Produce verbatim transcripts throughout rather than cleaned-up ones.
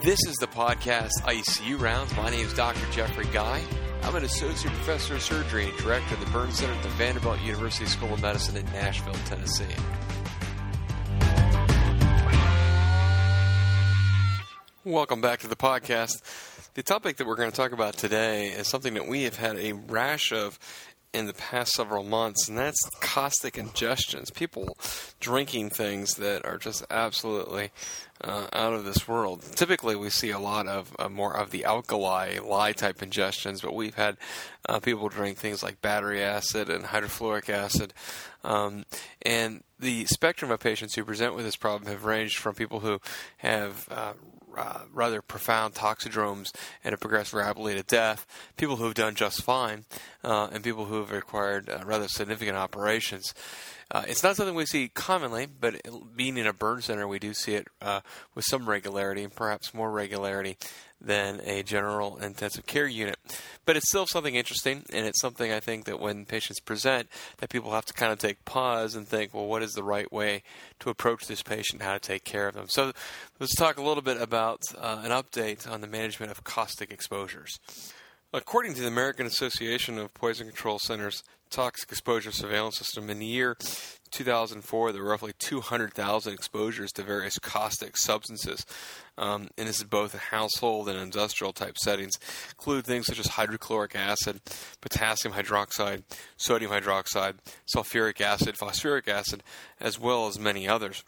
This is the podcast I C U Rounds. My name is Doctor Jeffrey Guy. I'm an associate professor of surgery and director of the Burn Center at the Vanderbilt University School of Medicine in Nashville, Tennessee. Welcome back to the podcast. The topic that we're going to talk about today is something that we have had a rash of in the past several months, and that's caustic ingestions, people drinking things that are just absolutely uh, out of this world. Typically, we see a lot of uh, more of the alkali, lye-type ingestions, but we've had uh, people drink things like battery acid and hydrofluoric acid, um, and the spectrum of patients who present with this problem have ranged from people who have uh, Uh, rather profound toxidromes and have progressed rapidly to death, people who have done just fine, uh, and people who have required uh, rather significant operations. Uh, it's not something we see commonly, but it, being in a burn center, we do see it uh, with some regularity, and perhaps more regularity than a general intensive care unit. But it's still something interesting, and it's something I think that when patients present, that people have to kind of take pause and think, well, what is the right way to approach this patient, how to take care of them? So let's talk a little bit about uh, an update on the management of caustic exposures. According to the American Association of Poison Control Centers Toxic Exposure Surveillance System, in the year two thousand four, there were roughly two hundred thousand exposures to various caustic substances, um, and this is both in household and industrial type settings. Include things such as hydrochloric acid, potassium hydroxide, sodium hydroxide, sulfuric acid, phosphoric acid, as well as many others.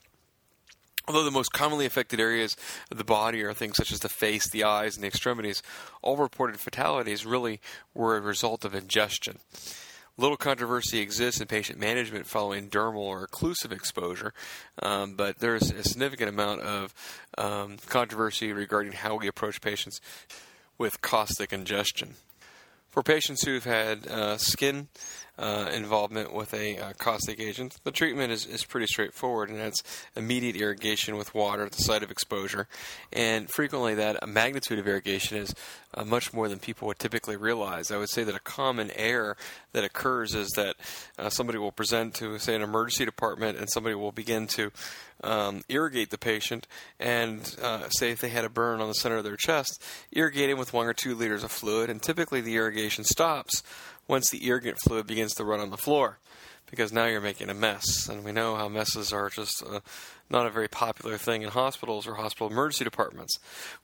Although the most commonly affected areas of the body are things such as the face, the eyes, and the extremities, all reported fatalities really were a result of ingestion. Little controversy exists in patient management following dermal or occlusive exposure, um, but there is a significant amount of um, controversy regarding how we approach patients with caustic ingestion. For patients who've had uh, skin uh, involvement with a uh, caustic agent, the treatment is, is pretty straightforward, and that's immediate irrigation with water at the site of exposure. And frequently that magnitude of irrigation is uh, much more than people would typically realize. I would say that a common error that occurs is that uh, somebody will present to, say, an emergency department, and somebody will begin to um, irrigate the patient and, uh, say, if they had a burn on the center of their chest, irrigate him with one or two liters of fluid, and typically the irrigation stops once the irrigant fluid begins to run on the floor, because now you're making a mess, and we know how messes are just uh, not a very popular thing in hospitals or hospital emergency departments.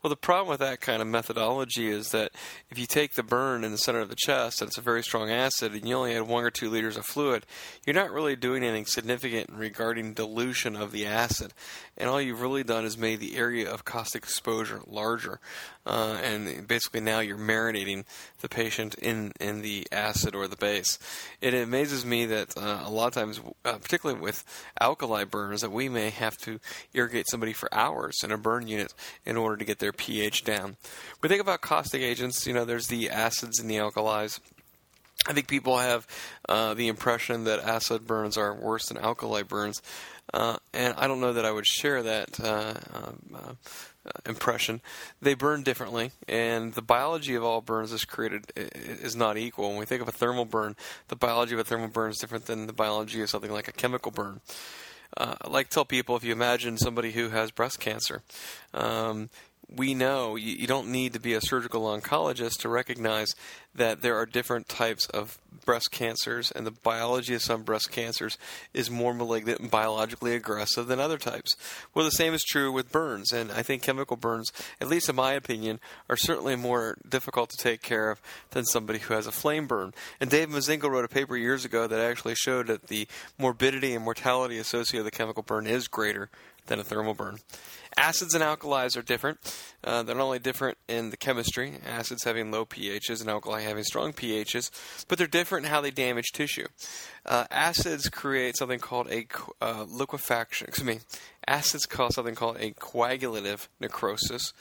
Well, the problem with that kind of methodology is that if you take the burn in the center of the chest and it's a very strong acid and you only had one or two liters of fluid, you're not really doing anything significant regarding dilution of the acid, and all you've really done is made the area of caustic exposure larger, uh, and basically now you're marinating the patient in, in the acid or the base. It amazes me that uh, a lot of times, uh, particularly with alkali burns, that we may have to irrigate somebody for hours in a burn unit in order to get their pH down. We think about caustic agents, you know, there's the acids and the alkalis. I think people have uh, the impression that acid burns are worse than alkali burns, uh, and I don't know that I would share that uh, um, uh, impression. They burn differently, and the biology of all burns is created is not equal. When we think of a thermal burn, the biology of a thermal burn is different than the biology of something like a chemical burn. Uh, I like to tell people, if you imagine somebody who has breast cancer, um, we know you, you don't need to be a surgical oncologist to recognize that there are different types of breast cancers, and the biology of some breast cancers is more malignant and biologically aggressive than other types. Well, the same is true with burns, and I think chemical burns, at least in my opinion, are certainly more difficult to take care of than somebody who has a flame burn. And Dave Mozingo wrote a paper years ago that actually showed that the morbidity and mortality associated with a chemical burn is greater than a thermal burn. Acids and alkalis are different. Uh, they're not only different in the chemistry, acids having low pHs and alkali having strong pHs, but they're different in how they damage tissue. Uh, acids create something called a uh, liquefaction, excuse me, acids cause something called a coagulative necrosis.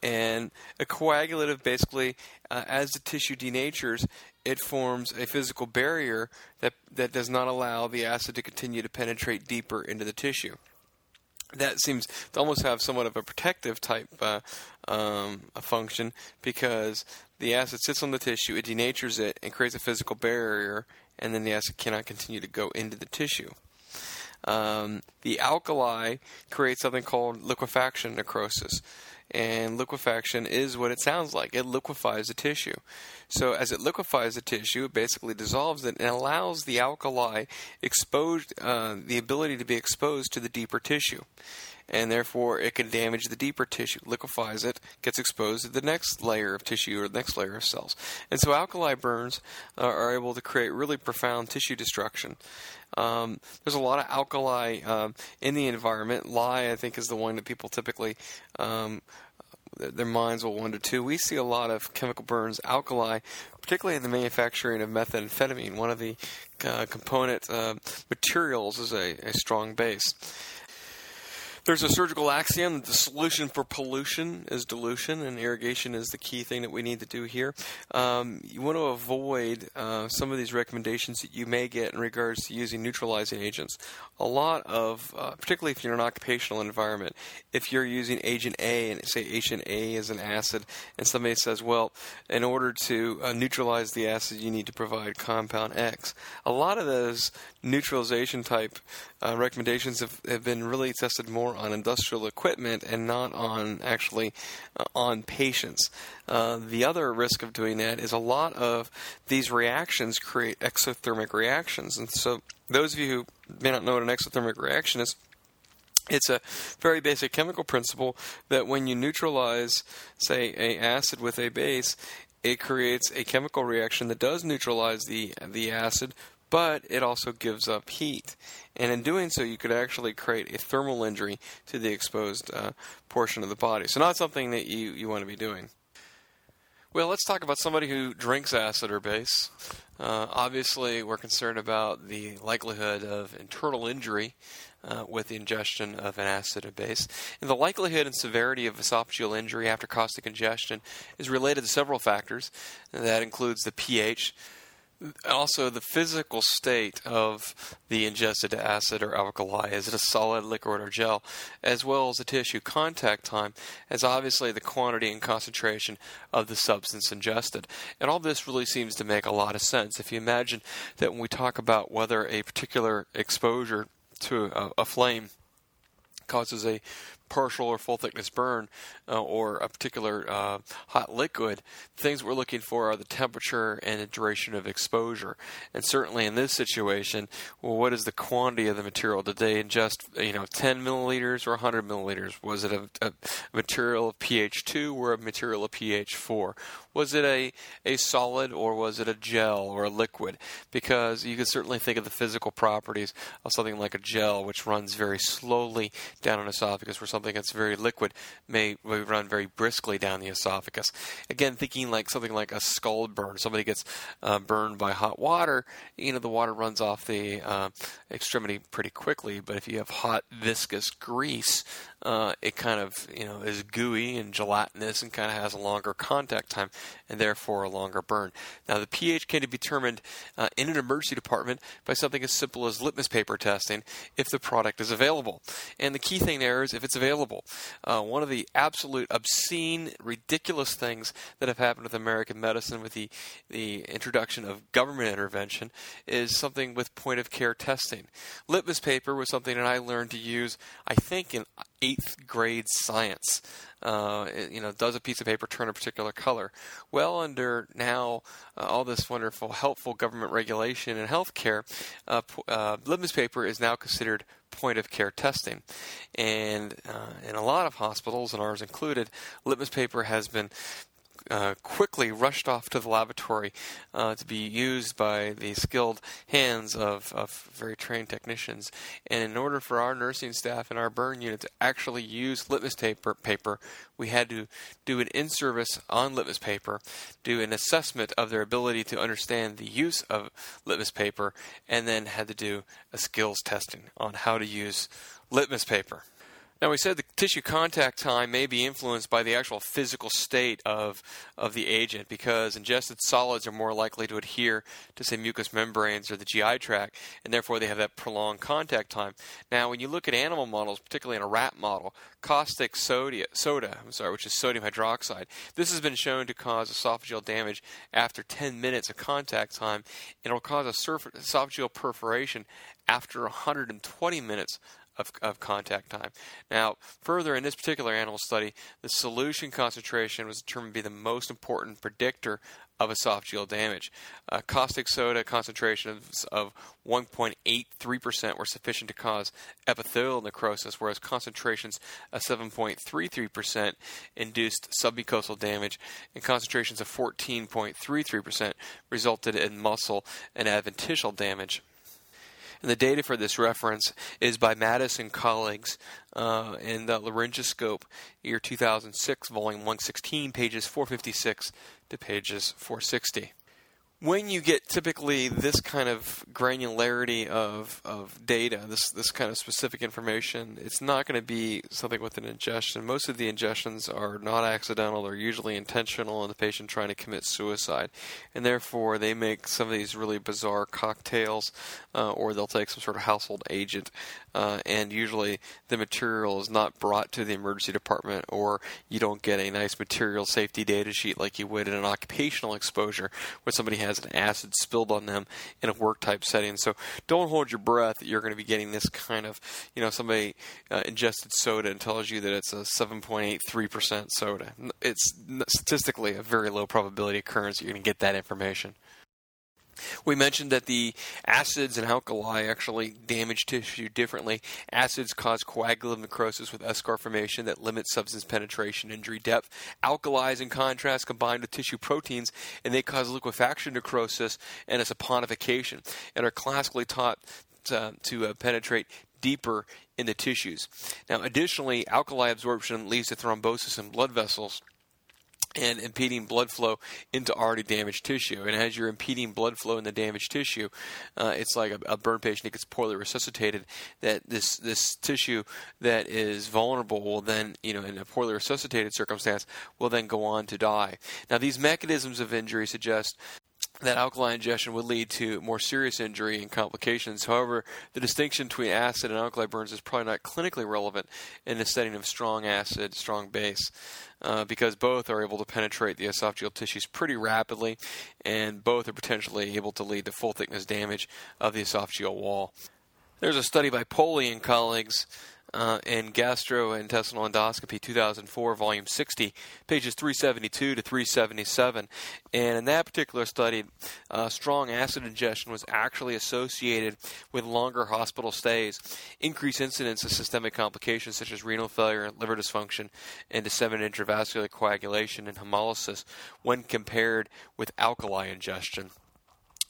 And a coagulative, basically, uh, as the tissue denatures, it forms a physical barrier that that does not allow the acid to continue to penetrate deeper into the tissue. That seems to almost have somewhat of a protective type uh, um, a function, because the acid sits on the tissue, it denatures it, and creates a physical barrier, and then the acid cannot continue to go into the tissue. um, the alkali creates something called liquefaction necrosis. And liquefaction is what it sounds like. It liquefies the tissue. So as it liquefies the tissue, it basically dissolves it and allows the alkali exposed, uh, the ability to be exposed to the deeper tissue. And therefore, it can damage the deeper tissue, liquefies it, gets exposed to the next layer of tissue or the next layer of cells. And so alkali burns uh, are able to create really profound tissue destruction. Um, there's a lot of alkali um, in the environment. Lye, I think, is the one that people typically um, – their minds will wander to. We see a lot of chemical burns, alkali, particularly in the manufacturing of methamphetamine. One of the uh, component uh, materials is a, a strong base. There's a surgical axiom that the solution for pollution is dilution, and irrigation is the key thing that we need to do here. Um, you want to avoid uh, some of these recommendations that you may get in regards to using neutralizing agents. A lot of, uh, particularly if you're in an occupational environment, if you're using agent A, and say agent A is an acid, and somebody says, well, in order to uh, neutralize the acid, you need to provide compound X. A lot of those neutralization type uh, recommendations have, have been really tested more on industrial equipment and not on actually uh, on patients. Uh, the other risk of doing that is a lot of these reactions create exothermic reactions. And so those of you who may not know what an exothermic reaction is, it's a very basic chemical principle that when you neutralize, say, an acid with a base, it creates a chemical reaction that does neutralize the the acid, but it also gives up heat. And in doing so, you could actually create a thermal injury to the exposed uh, portion of the body. So not something that you, you want to be doing. Well, let's talk about somebody who drinks acid or base. Uh, obviously, we're concerned about the likelihood of internal injury uh, with the ingestion of an acid or base. And the likelihood and severity of esophageal injury after caustic ingestion is related to several factors. That includes the pH, also the physical state of the ingested acid or alkali. Is it a solid, liquid, or gel? As well as the tissue contact time, as obviously the quantity and concentration of the substance ingested. And all this really seems to make a lot of sense. If you imagine that when we talk about whether a particular exposure to a, a flame causes a partial or full thickness burn uh, or a particular uh, hot liquid, the things we're looking for are the temperature and the duration of exposure. And certainly in this situation, well, what is the quantity of the material? Did they ingest, you know, ten milliliters or one hundred milliliters? Was it a, a material of pH two or a material of pH four? Was it a, a solid or was it a gel or a liquid? Because you can certainly think of the physical properties of something like a gel, which runs very slowly down an esophagus, where something that's very liquid may, may run very briskly down the esophagus. Again, thinking like something like a scald burn. Somebody gets uh, burned by hot water, you know, the water runs off the uh, extremity pretty quickly. But if you have hot, viscous grease, uh, it kind of, you know, is gooey and gelatinous and kind of has a longer contact time and therefore a longer burn. Now, the pH can be determined uh, in an emergency department by something as simple as litmus paper testing if the product is available. And the key thing there is if it's available. Available. Uh, one of the absolute obscene, ridiculous things that have happened with American medicine with the, the introduction of government intervention is something with point-of-care testing. Litmus paper was something that I learned to use, I think, in eighth grade science. Uh, it, you know, does a piece of paper turn a particular color? Well, under now uh, all this wonderful, helpful government regulation in healthcare, uh, uh, litmus paper is now considered point-of-care testing. And uh, in a lot of hospitals, and ours included, litmus paper has been uh, quickly rushed off to the laboratory uh, to be used by the skilled hands of, of very trained technicians. And in order for our nursing staff and our burn unit to actually use litmus paper, paper, we had to do an in-service on litmus paper, do an assessment of their ability to understand the use of litmus paper, and then had to do a skills testing on how to use litmus paper. Now, we said the tissue contact time may be influenced by the actual physical state of of the agent, because ingested solids are more likely to adhere to, say, mucous membranes or the G I tract, and therefore they have that prolonged contact time. Now, when you look at animal models, particularly in a rat model, caustic soda, soda, I'm sorry, which is sodium hydroxide, this has been shown to cause esophageal damage after ten minutes of contact time, and it will cause a esophageal perforation after one hundred twenty minutes of, of contact time. Now, further, in this particular animal study, the solution concentration was determined to be the most important predictor of esophageal damage. Uh, caustic soda concentrations of one point eight three percent were sufficient to cause epithelial necrosis, whereas concentrations of seven point three three percent induced submucosal damage, and concentrations of fourteen point three three percent resulted in muscle and adventitial damage. And the data for this reference is by Mattis and colleagues uh, in the Laryngoscope, year two thousand six, volume one sixteen, pages four fifty-six to pages four sixty. When you get typically this kind of granularity of, of data, this this kind of specific information, it's not going to be something with an ingestion. Most of the ingestions are not accidental. They're usually intentional in the patient trying to commit suicide. And therefore, they make some of these really bizarre cocktails, uh, or they'll take some sort of household agent. Uh, and usually, the material is not brought to the emergency department, or you don't get a nice material safety data sheet like you would in an occupational exposure where somebody has an acid spilled on them in a work-type setting. So don't hold your breath that you're going to be getting this kind of, you know, somebody uh, ingested soda and tells you that it's a seven point eight three percent soda. It's statistically a very low probability occurrence that you're going to get that information. We mentioned that the acids and alkali actually damage tissue differently. Acids cause coagulative necrosis with eschar formation that limits substance penetration, injury depth. Alkalis, in contrast, combine with tissue proteins, and they cause liquefaction necrosis and it's a saponification, and are classically taught uh, to uh, penetrate deeper in the tissues. Now, additionally, alkali absorption leads to thrombosis in blood vessels and impeding blood flow into already damaged tissue. And as you're impeding blood flow in the damaged tissue, uh, it's like a, a burn patient that gets poorly resuscitated, that this this tissue that is vulnerable will then, you know, in a poorly resuscitated circumstance, will then go on to die. Now, these mechanisms of injury suggest that alkali ingestion would lead to more serious injury and complications. However, the distinction between acid and alkali burns is probably not clinically relevant in the setting of strong acid, strong base, uh, because both are able to penetrate the esophageal tissues pretty rapidly, and both are potentially able to lead to full-thickness damage of the esophageal wall. There's a study by Poli and colleagues Uh, in Gastrointestinal Endoscopy, two thousand four, volume sixty, pages three seventy-two to three seventy-seven. And in that particular study, uh, strong acid ingestion was actually associated with longer hospital stays, increased incidence of systemic complications such as renal failure, liver dysfunction, and disseminated intravascular coagulation and hemolysis when compared with alkali ingestion.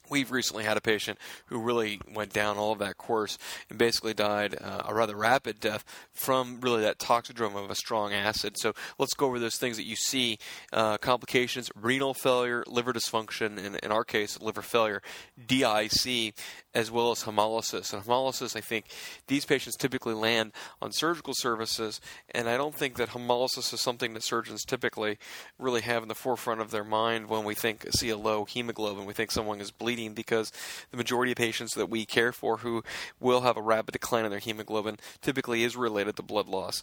We've recently had a patient who really went down all of that course and basically died uh, a rather rapid death from really that toxidrome of a strong acid. So let's go over those things that you see, uh, complications, renal failure, liver dysfunction, and in our case, liver failure, D I C, as well as hemolysis. And hemolysis, I think these patients typically land on surgical services, and I don't think that hemolysis is something that surgeons typically really have in the forefront of their mind when we think see a low hemoglobin. We think someone is bleeding, because the majority of patients that we care for who will have a rapid decline in their hemoglobin typically is related to blood loss.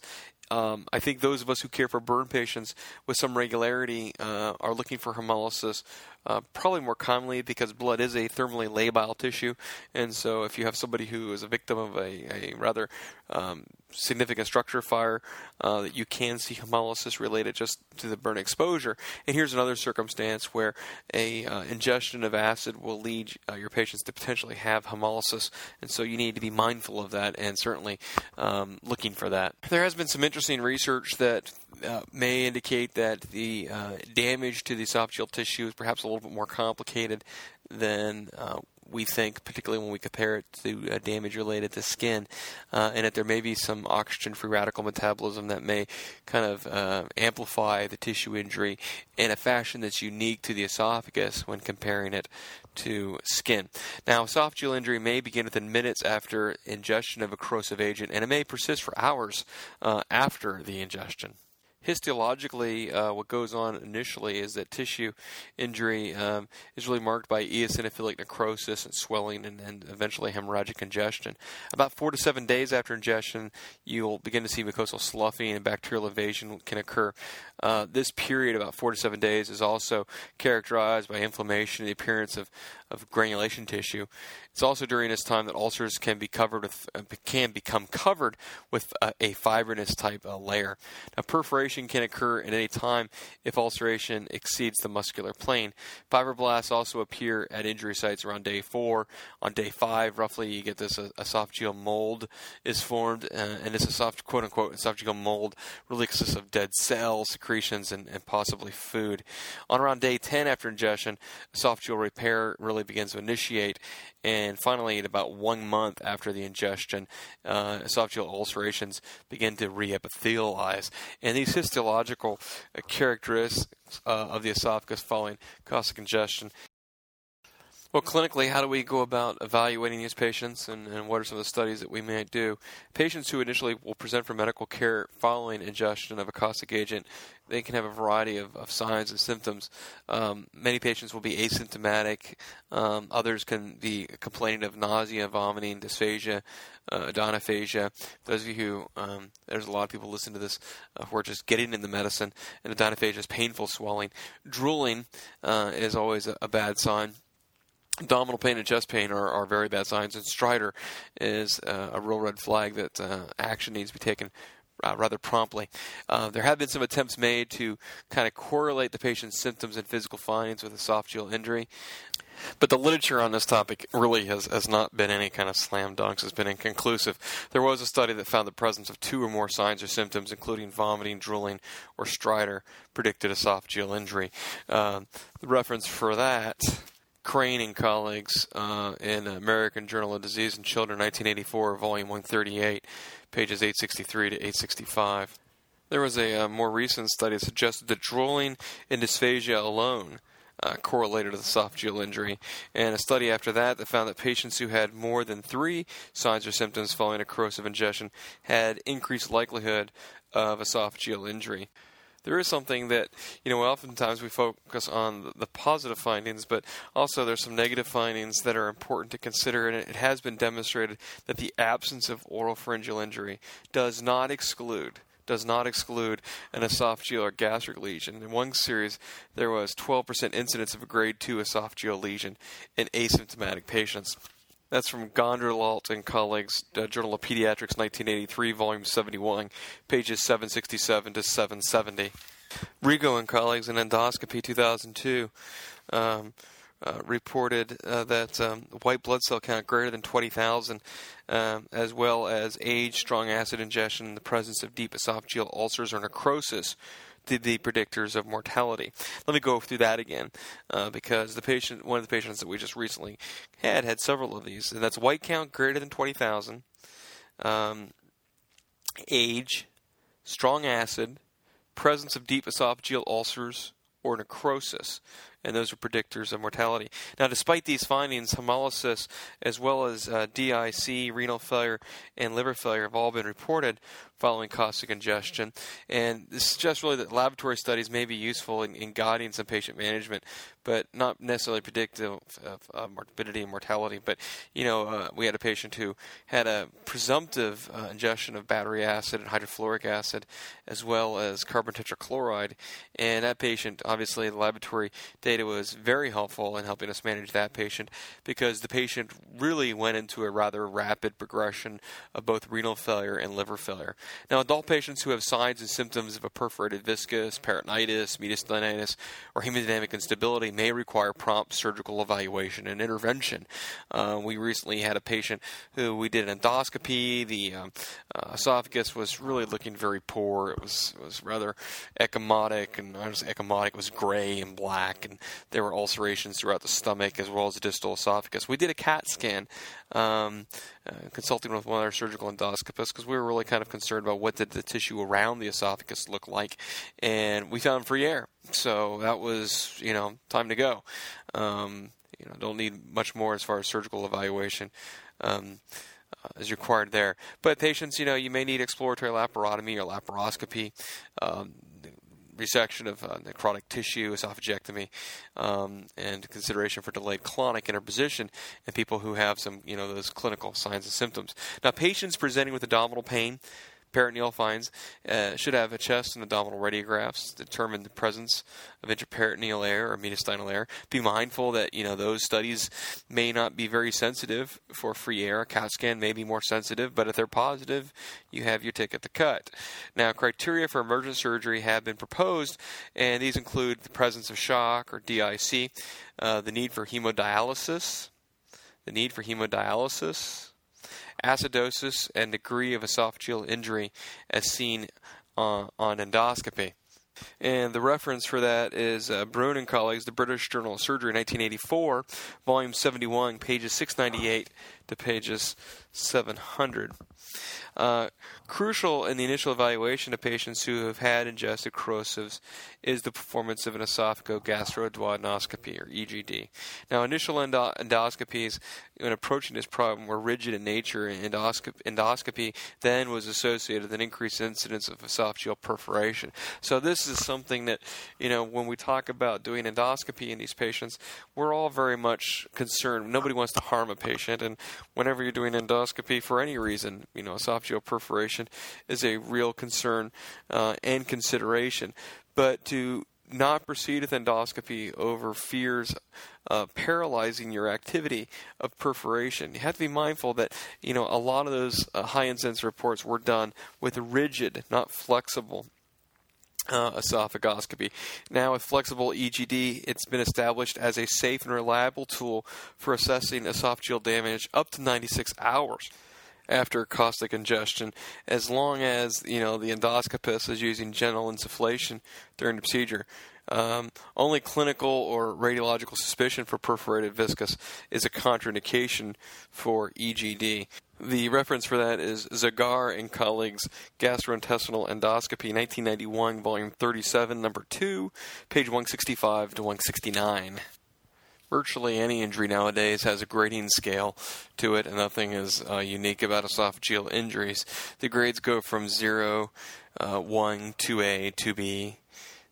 Um, I think those of us who care for burn patients with some regularity uh, are looking for hemolysis uh, probably more commonly, because blood is a thermally labile tissue. And so if you have somebody who is a victim of a, a rather um, significant structure fire, uh, you can see hemolysis related just to the burn exposure. And here's another circumstance where a uh, ingestion of acid will lead uh, your patients to potentially have hemolysis. And so you need to be mindful of that and certainly um, looking for that. There has been some interesting research that uh, may indicate that the uh, damage to the esophageal tissue is perhaps a little bit more complicated than uh, we think, particularly when we compare it to uh, damage related to skin, uh, and that there may be some oxygen-free radical metabolism that may kind of uh, amplify the tissue injury in a fashion that's unique to the esophagus when comparing it to skin. Now, esophageal injury may begin within minutes after ingestion of a corrosive agent, and it may persist for hours uh, after the ingestion. histologically, uh, what goes on initially is that tissue injury um, is really marked by eosinophilic necrosis and swelling and, and eventually hemorrhagic congestion. About four to seven days after ingestion, you'll begin to see mucosal sloughing and bacterial evasion can occur. Uh, this period, about four to seven days, is also characterized by inflammation and the appearance of, of granulation tissue. It's also during this time that ulcers can be covered with uh, can become covered with uh, a fibrinous type uh, layer. Now, perforation can occur at any time if ulceration exceeds the muscular plane. Fibroblasts also appear at injury sites around day four. On day five, roughly, you get this uh, esophageal mold is formed, uh, and this esoph- quote-unquote esophageal mold really consists of dead cells, secretions, and, and possibly food. On around day ten after ingestion, esophageal repair really begins to initiate, and finally, at about one month after the ingestion, uh, esophageal ulcerations begin to reepithelialize. And these histological uh, characteristics uh, of the esophagus following caustic ingestion. Well, clinically, how do we go about evaluating these patients, and, and what are some of the studies that we may do? Patients who initially will present for medical care following ingestion of a caustic agent, they can have a variety of, of signs and symptoms. Um, many patients will be asymptomatic. Um, others can be complaining of nausea, vomiting, dysphagia, uh, odontophage. Those of you who, um, there's a lot of people listening to this uh, who are just getting in the medicine, and odontophage is painful swelling. Drooling uh, is always a, a bad sign. Abdominal pain and chest pain are, are very bad signs, and stridor is uh, a real red flag that uh, action needs to be taken Uh, rather promptly. Uh, there have been some attempts made to kind of correlate the patient's symptoms and physical findings with esophageal injury, but the literature on this topic really has, has not been any kind of slam dunks. It's been inconclusive. There was a study that found the presence of two or more signs or symptoms, including vomiting, drooling, or stridor, predicted esophageal injury. Uh, the reference for that, Crane and colleagues uh, in American Journal of Disease in Children, nineteen eighty-four, volume one thirty-eight, pages eight sixty-three to eight sixty-five. There was a uh, more recent study that suggested that drooling and dysphagia alone uh, correlated with esophageal injury, and a study after that that found that patients who had more than three signs or symptoms following a corrosive ingestion had increased likelihood of esophageal injury. There is something that, you know, oftentimes we focus on the positive findings, but also there's some negative findings that are important to consider, and it has been demonstrated that the absence of oropharyngeal injury does not exclude does not exclude an esophageal or gastric lesion. In one series, there was twelve percent incidence of a grade two esophageal lesion in asymptomatic patients. That's from Gondrelault and colleagues, uh, Journal of Pediatrics, nineteen eighty-three, volume seventy-one, pages seven sixty-seven to seven seventy. Rigo and colleagues in Endoscopy, two thousand two, um, uh, reported uh, that um, white blood cell count greater than twenty thousand, um, as well as age, strong acid ingestion, and the presence of deep esophageal ulcers or necrosis, the, the predictors of mortality. Let me go through that again, uh, because the patient, one of the patients that we just recently had, had several of these, and that's white count greater than twenty thousand, um, age, strong acid, presence of deep esophageal ulcers or necrosis, and those are predictors of mortality. Now, despite these findings, hemolysis as well as uh, D I C, renal failure, and liver failure have all been reported following caustic ingestion. And this suggests really that laboratory studies may be useful in, in guiding some patient management, but not necessarily predictive of uh, morbidity and mortality. But, you know, uh, we had a patient who had a presumptive uh, ingestion of battery acid and hydrofluoric acid, as well as carbon tetrachloride. And that patient, obviously, the laboratory data was very helpful in helping us manage that patient, because the patient really went into a rather rapid progression of both renal failure and liver failure. Now, adult patients who have signs and symptoms of a perforated viscous, peritonitis, mediastinitis, or hemodynamic instability may require prompt surgical evaluation and intervention. Uh, we recently had a patient who we did an endoscopy. The um, uh, esophagus was really looking very poor. It was it was rather ecchymotic, and I was ecchymotic. It was gray and black, and there were ulcerations throughout the stomach as well as the distal esophagus. We did a CAT scan, um, uh, consulting with one of our surgical endoscopists, because we were really kind of concerned about what did the tissue around the esophagus look like, and we found free air. So that was, you know, time to go. Um, you know, don't need much more as far as surgical evaluation um, uh, is required there. But patients, you know, you may need exploratory laparotomy or laparoscopy. Um, resection of uh, necrotic tissue, esophagectomy, um, and consideration for delayed colonic interposition in people who have some, you know, those clinical signs and symptoms. Now, patients presenting with abdominal pain, peritoneal finds, uh, should have a chest and abdominal radiographs to determine the presence of intraperitoneal air or mediastinal air. Be mindful that, you know, those studies may not be very sensitive for free air. A CAT scan may be more sensitive, but if they're positive, you have your ticket to cut. Now, criteria for emergent surgery have been proposed, and these include the presence of shock or D I C, uh, the need for hemodialysis, the need for hemodialysis, acidosis, and degree of esophageal injury as seen uh, on endoscopy. And the reference for that is uh, Brun and colleagues, the British Journal of Surgery, nineteen eighty-four, volume seventy-one, pages six ninety-eight to pages seven hundred. Uh, crucial in the initial evaluation of patients who have had ingested corrosives is the performance of an esophagogastroduodenoscopy, or E G D. Now, initial endo- endoscopies, when approaching this problem, were rigid in nature, and endoscop- endoscopy then was associated with an increased incidence of esophageal perforation. So this is something that, you know, when we talk about doing endoscopy in these patients, we're all very much concerned. Nobody wants to harm a patient, and whenever you're doing endoscopy for any reason, you know, esophageal perforation is a real concern uh, and consideration. But to not proceed with endoscopy over fears uh, paralyzing your activity of perforation, you have to be mindful that, you know, a lot of those uh, high incidence reports were done with rigid, not flexible Uh, esophagoscopy. Now, with flexible E G D, it's been established as a safe and reliable tool for assessing esophageal damage up to ninety-six hours after caustic ingestion, as long as, you know, the endoscopist is using general insufflation during the procedure. Um, only clinical or radiological suspicion for perforated viscous is a contraindication for E G D. The reference for that is Zargar and colleagues, Gastrointestinal Endoscopy, nineteen ninety-one, volume thirty-seven, number two, page one sixty-five to one sixty-nine. Virtually any injury nowadays has a grading scale to it, and nothing is uh, unique about esophageal injuries. The grades go from zero, uh, one, two A, two B,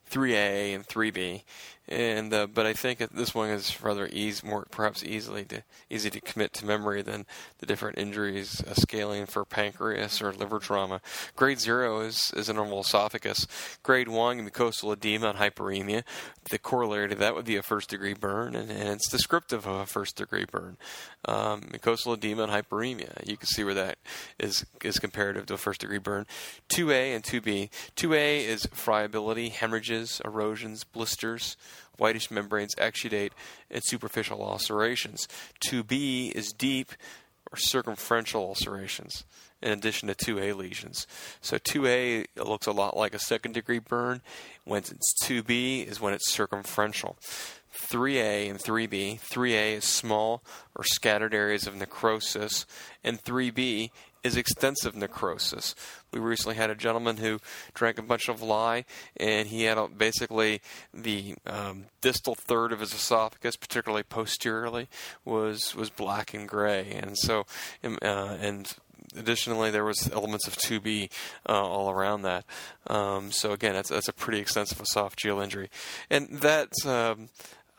three A, and three B. And uh, but I think this one is rather easy, more perhaps easily to easy to commit to memory than the different injuries uh, scaling for pancreas or liver trauma. Grade zero is is a normal esophagus. Grade one, mucosal edema and hyperemia. The corollary to that would be a first degree burn, and, and it's descriptive of a first degree burn. Um, mucosal edema and hyperemia. You can see where that is is comparative to a first degree burn. two A and two B. two A is friability, hemorrhages, erosions, blisters, whitish membranes, exudate, and superficial ulcerations. two B is deep or circumferential ulcerations, in addition to two A lesions. So two A looks a lot like a second-degree burn. When it's two B is when it's circumferential. three A and three B. three A is small or scattered areas of necrosis, and three B is extensive necrosis. We recently had a gentleman who drank a bunch of lye, and he had a, basically the um, distal third of his esophagus, particularly posteriorly, was was black and gray, and so uh, and additionally there was elements of two B uh, all around that. Um, so again, that's that's a pretty extensive esophageal injury, and that's. Um,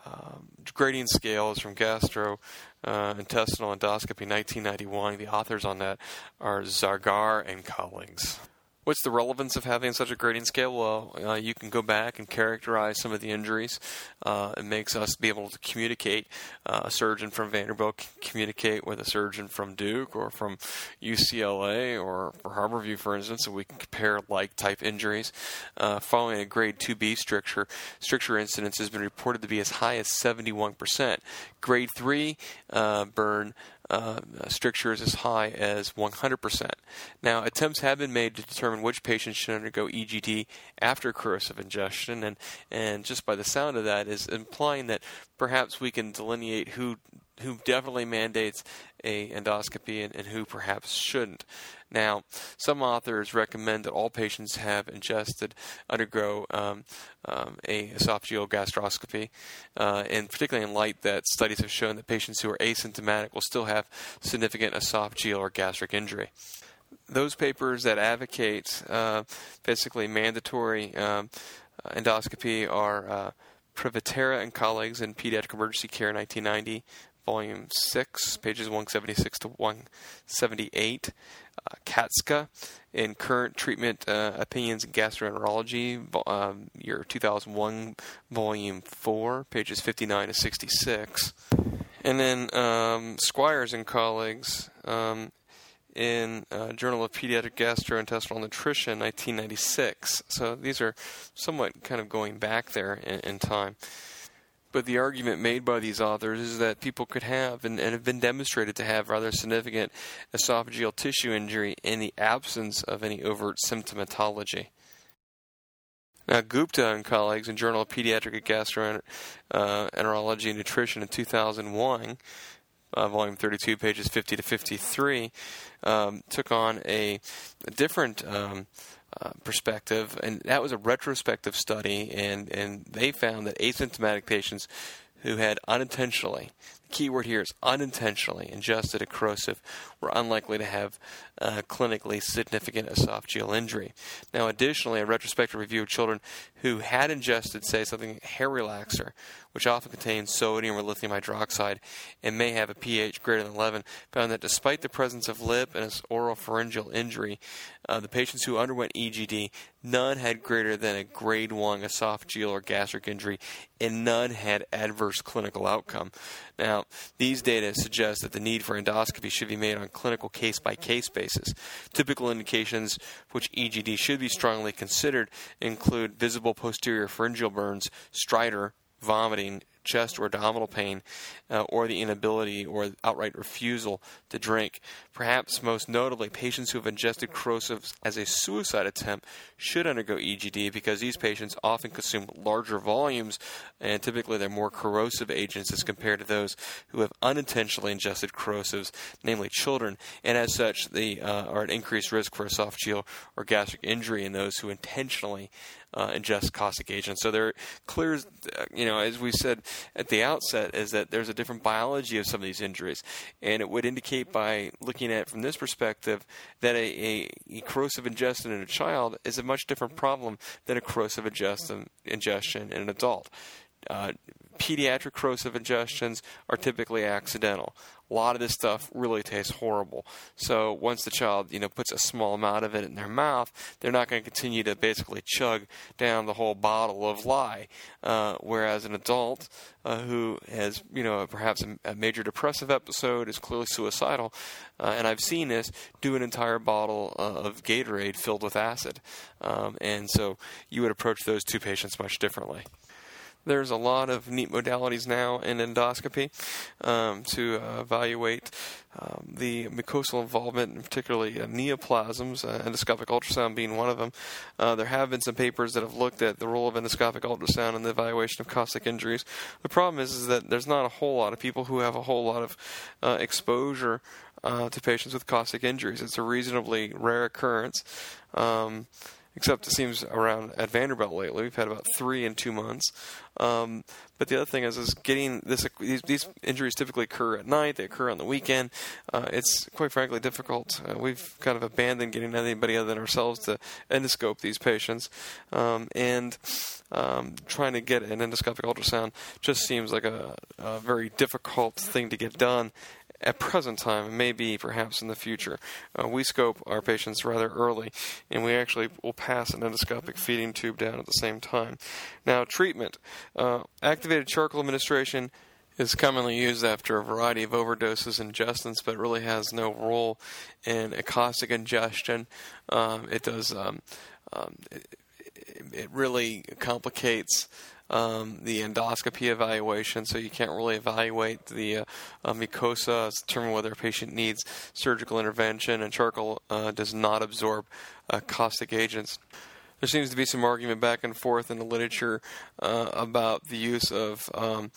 Um, grading scale is from Gastrointestinal uh, Endoscopy, nineteen ninety-one. The authors on that are Zargar and Collings. What's the relevance of having such a grading scale? Well, uh, you can go back and characterize some of the injuries. Uh, it makes us be able to communicate. Uh, a surgeon from Vanderbilt can communicate with a surgeon from Duke or from U C L A or for Harborview, for instance, and we can compare like-type injuries. Uh, following a grade two B stricture, stricture incidence has been reported to be as high as seventy-one percent. Grade three uh, burn Uh, stricture is as high as one hundred percent. Now, attempts have been made to determine which patients should undergo E G D after corrosive ingestion, and, and just by the sound of that is implying that perhaps we can delineate who who definitely mandates a endoscopy and, and who perhaps shouldn't. Now, some authors recommend that all patients have ingested undergo um, um, a esophageal gastroscopy, uh, and particularly in light that studies have shown that patients who are asymptomatic will still have significant esophageal or gastric injury. Those papers that advocate uh, basically mandatory um, endoscopy are uh, Privitera and Collings in Pediatric Emergency Care, nineteen ninety, Volume six, pages one seventy-six to one seventy-eight. Uh, Katzka in Current Treatment uh, Opinions in Gastroenterology, um, year two thousand one, Volume four, pages fifty-nine to sixty-six. And then um, Squires and colleagues um, in uh, Journal of Pediatric Gastrointestinal Nutrition, nineteen ninety-six. So these are somewhat kind of going back there in, in time. But the argument made by these authors is that people could have and, and have been demonstrated to have rather significant esophageal tissue injury in the absence of any overt symptomatology. Now, Gupta and colleagues in Journal of Pediatric Gastroenterology and Nutrition in two thousand one, uh, Volume thirty-two, pages fifty to fifty-three, um, took on a, a different um, uh, perspective, and that was a retrospective study, and, and they found that asymptomatic patients who had unintentionally, the key word here is unintentionally, ingested a corrosive were unlikely to have uh, clinically significant esophageal injury. Now, additionally, a retrospective review of children who had ingested, say, something like hair relaxer, which often contains sodium or lithium hydroxide and may have a pH greater than eleven, found that despite the presence of lip and oropharyngeal injury, uh, the patients who underwent E G D, none had greater than a grade one esophageal or gastric injury, and none had adverse clinical outcome. Now, these data suggest that the need for endoscopy should be made on clinical case-by-case basis. Typical indications for which E G D should be strongly considered include visible posterior pharyngeal burns, stridor, vomiting, chest or abdominal pain, uh, or the inability or outright refusal to drink. Perhaps most notably, patients who have ingested corrosives as a suicide attempt should undergo E G D because these patients often consume larger volumes and typically they're more corrosive agents as compared to those who have unintentionally ingested corrosives, namely children, and as such they uh, are at increased risk for esophageal or gastric injury in those who intentionally Uh, ingest caustic agents. So there clear, you know, as we said at the outset, is that there's a different biology of some of these injuries, and it would indicate by looking at it from this perspective that a, a corrosive ingestion in a child is a much different problem than a corrosive ingestion ingestion in an adult. Uh, pediatric corrosive ingestions are typically accidental. A lot of this stuff really tastes horrible. So once the child, you know, puts a small amount of it in their mouth, they're not going to continue to basically chug down the whole bottle of lye. Uh, whereas an adult uh, who has, you know, perhaps a, a major depressive episode is clearly suicidal, uh, and I've seen this, do an entire bottle uh, of Gatorade filled with acid. Um, and so you would approach those two patients much differently. There's a lot of neat modalities now in endoscopy um, to uh, evaluate um, the mucosal involvement, and particularly uh, neoplasms, uh, endoscopic ultrasound being one of them. Uh, there have been some papers that have looked at the role of endoscopic ultrasound in the evaluation of caustic injuries. The problem is, is that there's not a whole lot of people who have a whole lot of uh, exposure uh, to patients with caustic injuries. It's a reasonably rare occurrence. Um, Except it seems around at Vanderbilt lately. We've had about three in two months. Um, but the other thing is, is getting this. These, these injuries typically occur at night. They occur on the weekend. Uh, it's quite frankly difficult. Uh, we've kind of abandoned getting anybody other than ourselves to endoscope these patients, um, and um, trying to get an endoscopic ultrasound just seems like a, a very difficult thing to get done at present time, and maybe perhaps in the future. Uh, we scope our patients rather early, and we actually will pass an endoscopic feeding tube down at the same time. Now, treatment. Uh, activated charcoal administration is commonly used after a variety of overdoses and ingestions, but really has no role in a caustic ingestion. Um, it does. Um, um, it, it really complicates Um, the endoscopy evaluation, so you can't really evaluate the uh, uh, mucosa, determine whether a patient needs surgical intervention, and charcoal uh, does not absorb uh, caustic agents. There seems to be some argument back and forth in the literature uh, about the use of um,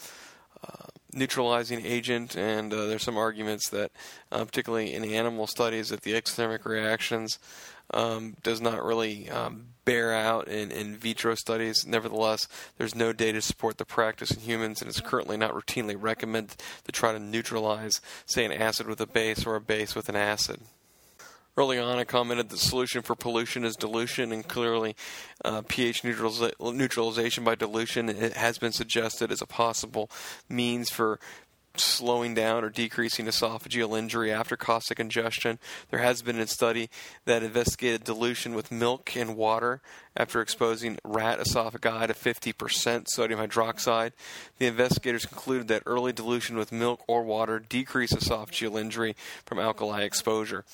uh, neutralizing agent, and uh, there's some arguments that, uh, particularly in animal studies, that the exothermic reactions Um, does not really um, bear out in, in vitro studies. Nevertheless, there's no data to support the practice in humans, and it's currently not routinely recommended to try to neutralize, say, an acid with a base or a base with an acid. Early on, I commented the solution for pollution is dilution, and clearly uh, pH neutraliza- neutralization by dilution it has been suggested as a possible means for slowing down or decreasing esophageal injury after caustic ingestion. There has been a study that investigated dilution with milk and water after exposing rat esophagi to fifty percent sodium hydroxide. The investigators concluded that early dilution with milk or water decreased esophageal injury from alkali exposure.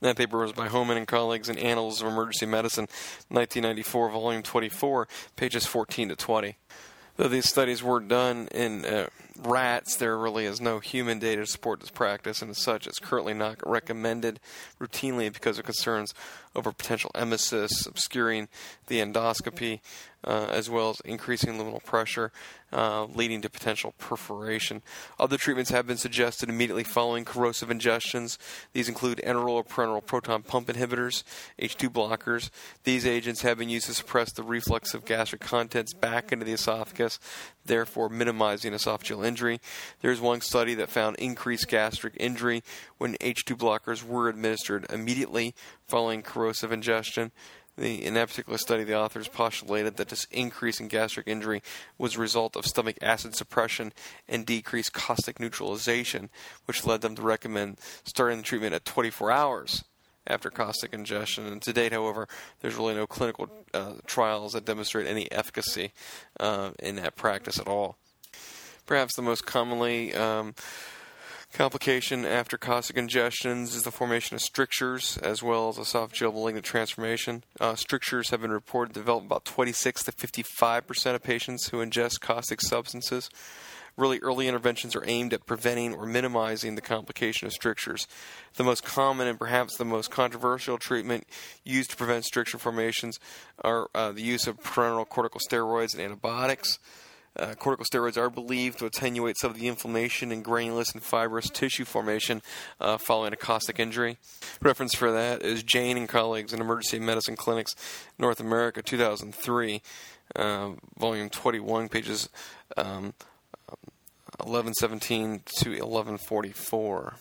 And that paper was by Homan and colleagues in Annals of Emergency Medicine, nineteen ninety-four, volume twenty-four, pages fourteen to twenty. Though these studies were done in uh, rats, there really is no human data to support this practice, and as such, it's currently not recommended routinely because of concerns over potential emesis, obscuring the endoscopy, uh, as well as increasing luminal pressure, uh, leading to potential perforation. Other treatments have been suggested immediately following corrosive ingestions. These include enteral or parenteral proton pump inhibitors, H two blockers. These agents have been used to suppress the reflux of gastric contents back into the esophagus, therefore minimizing esophageal injury. There's one study that found increased gastric injury when H two blockers were administered immediately following corrosive ingestion. The, in that particular study, the authors postulated that this increase in gastric injury was a result of stomach acid suppression and decreased caustic neutralization, which led them to recommend starting the treatment at twenty-four hours after caustic ingestion. And to date, however, there's really no clinical uh, trials that demonstrate any efficacy uh, in that practice at all. Perhaps the most commonly um, complication after caustic ingestions is the formation of strictures as well as esophageal malignant transformation. Uh, strictures have been reported to develop about twenty-six to fifty-five percent of patients who ingest caustic substances. Really, early interventions are aimed at preventing or minimizing the complication of strictures. The most common and perhaps the most controversial treatment used to prevent stricture formations are uh, the use of parenteral corticosteroids and antibiotics. Uh, corticosteroids are believed to attenuate some of the inflammation and granulous and fibrous tissue formation uh, following a caustic injury. Reference for that is Jane and colleagues in Emergency Medicine Clinics North America, two thousand three, uh, volume twenty-one, pages Um, eleven seventeen to eleven forty-four.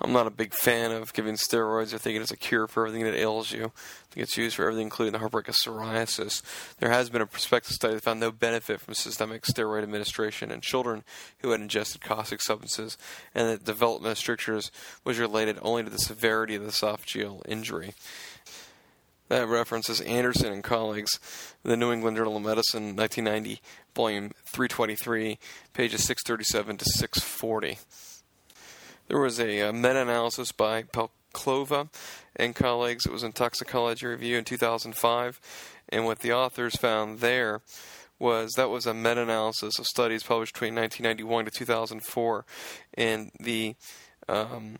I'm not a big fan of giving steroids or thinking it's a cure for everything that ails you. I think it's used for everything, including the heartbreak of psoriasis. There has been a prospective study that found no benefit from systemic steroid administration in children who had ingested caustic substances, and that development of strictures was related only to the severity of the esophageal injury. That references Anderson and colleagues, The New England Journal of Medicine, nineteen ninety, volume three twenty-three, pages six thirty-seven to six forty. There was a, a meta-analysis by Pelclova and colleagues. It was in Toxicology Review in two thousand five, and what the authors found there was that was a meta-analysis of studies published between nineteen ninety-one to two thousand four, and the Um,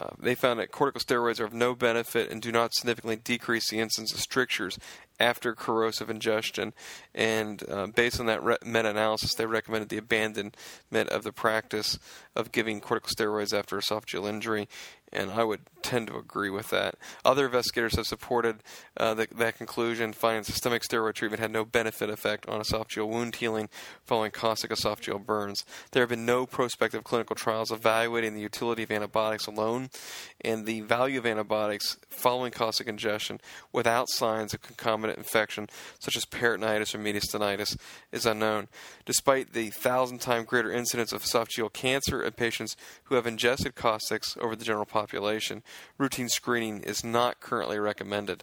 Uh, they found that corticosteroids are of no benefit and do not significantly decrease the incidence of strictures after corrosive ingestion. And uh, based on that re- meta-analysis, they recommended the abandonment of the practice of giving corticosteroids after esophageal injury. And I would tend to agree with that. Other investigators have supported uh, the, that conclusion, finding systemic steroid treatment had no benefit effect on esophageal wound healing following caustic esophageal burns. There have been no prospective clinical trials evaluating the utility of antibiotics alone and the value of antibiotics following caustic ingestion without signs of concomitant infection, such as peritonitis or mediastinitis, is unknown. Despite the thousand-time greater incidence of esophageal cancer in patients who have ingested caustics over the general population, population. Routine screening is not currently recommended.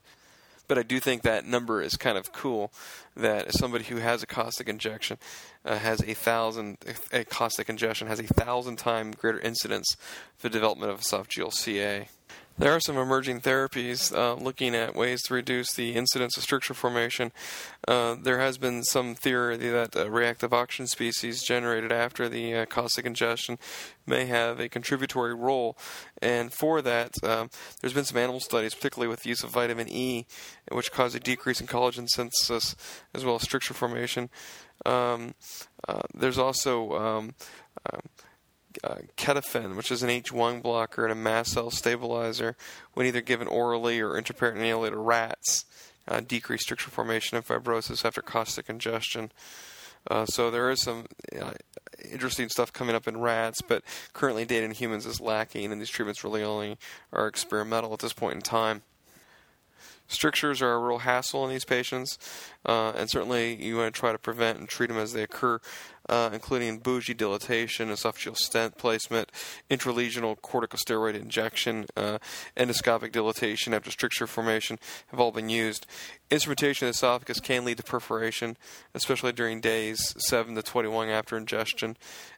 But I do think that number is kind of cool, that somebody who has a caustic injection uh, has a thousand, a caustic ingestion has a thousand time greater incidence of the development of esophageal C A. There are some emerging therapies uh, looking at ways to reduce the incidence of stricture formation. Uh, there has been some theory that uh, reactive oxygen species generated after the uh, caustic ingestion may have a contributory role. And for that, um, there's been some animal studies, particularly with the use of vitamin E, which caused a decrease in collagen synthesis as well as stricture formation. Um, uh, there's also Um, um, Uh, Ketofen, which is an H one blocker and a mast cell stabilizer, when either given orally or intraperitoneally to rats, uh, decreased stricture formation and fibrosis after caustic ingestion. Uh, so there is some uh, interesting stuff coming up in rats, but currently data in humans is lacking, and these treatments really only are experimental at this point in time. Strictures are a real hassle in these patients, uh, and certainly you want to try to prevent and treat them as they occur, uh, including bougie dilatation, esophageal stent placement, intralesional corticosteroid injection, uh, endoscopic dilatation after stricture formation have all been used. Instrumentation of the esophagus can lead to perforation, especially during days seven to twenty-one after ingestion,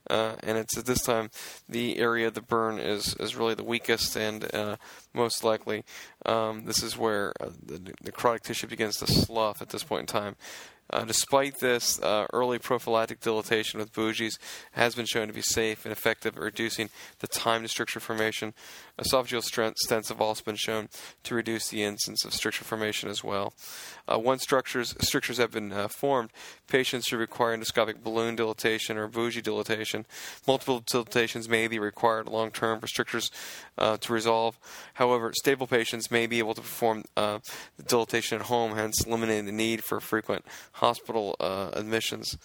uh, and it's at this time the area of the burn is, is really the weakest, and uh, most likely um, this is where uh, the necrotic tissue begins to slough at this point in time. Uh, despite this, uh, early prophylactic dilatation with bougies has been shown to be safe and effective at reducing the time to stricture formation. Esophageal stents have also been shown to reduce the incidence of stricture formation as well. Uh, once structures strictures have been uh, formed, patients should require endoscopic balloon dilatation or bougie dilatation. Multiple dilatations may be required long-term for strictures uh, to resolve. However, stable patients may be able to perform uh, the dilatation at home, hence eliminating the need for frequent hospital uh, admissions.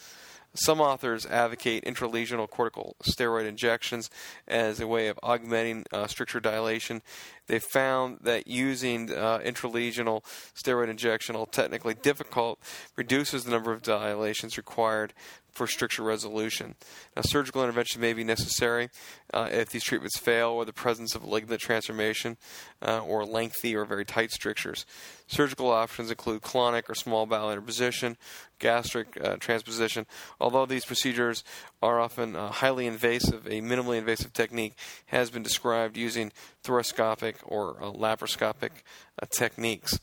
Some authors advocate intralesional corticosteroid injections as a way of augmenting uh, stricture dilation. They found that using uh, intralesional steroid injection, although technically difficult, reduces the number of dilations required for stricture resolution. Now, surgical intervention may be necessary uh, if these treatments fail or the presence of ligament transformation uh, or lengthy or very tight strictures. Surgical options include colonic or small bowel interposition, gastric uh, transposition. Although these procedures are often uh, highly invasive, a minimally invasive technique has been described using thoracoscopic or uh, laparoscopic uh, techniques.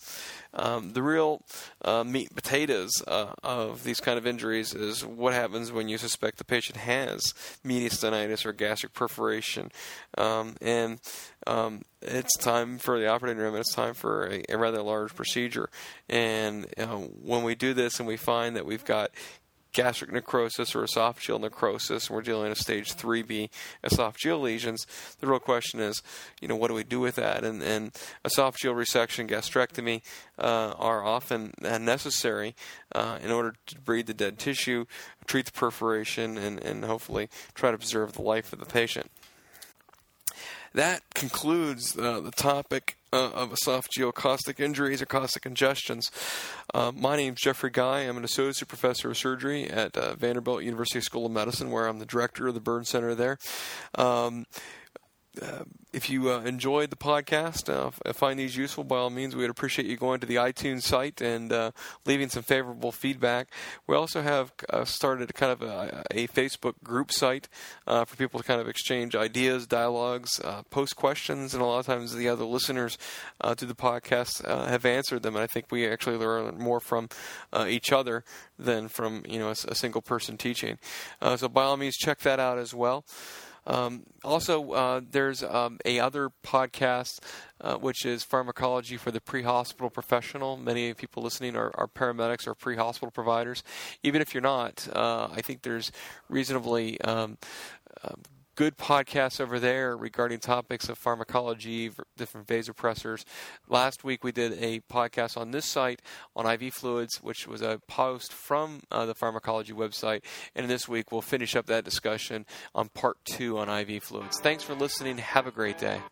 Um, the real uh, meat and potatoes uh, of these kind of injuries is what happens when you suspect the patient has mediastinitis or gastric perforation. Um, and um, it's time for the operating room, and it's time for a, a rather large procedure. And uh, when we do this and we find that we've got gastric necrosis or esophageal necrosis, and we're dealing with stage three B esophageal lesions, the real question is, you know, what do we do with that? And, and esophageal resection, gastrectomy uh, are often necessary uh, in order to breed the dead tissue, treat the perforation, and, and hopefully try to preserve the life of the patient. That concludes uh, the topic Uh, of esophageal caustic injuries or caustic ingestions. Uh, my name is Jeffrey Guy. I'm an associate professor of surgery at uh, Vanderbilt University School of Medicine, where I'm the director of the burn center there. Um, Uh, if you uh, enjoyed the podcast, uh, if, if find these useful, by all means, we would appreciate you going to the iTunes site and uh, leaving some favorable feedback. We also have uh, started kind of a, a Facebook group site uh, for people to kind of exchange ideas, dialogues, uh, post questions, and a lot of times the other listeners uh, to the podcast uh, have answered them. And I think we actually learn more from uh, each other than from you know a, a single person teaching. Uh, so by all means, check that out as well. Um, also, uh, there's um, a other podcast, uh, which is Pharmacology for the Pre-Hospital Professional. Many people listening are, are paramedics or pre-hospital providers. Even if you're not, uh, I think there's reasonably um, uh, good podcasts over there regarding topics of pharmacology, different vasopressors. Last week we did a podcast on this site on I V fluids, which was a post from uh, the pharmacology website. And this week we'll finish up that discussion on part two on I V fluids. Thanks for listening. Have a great day.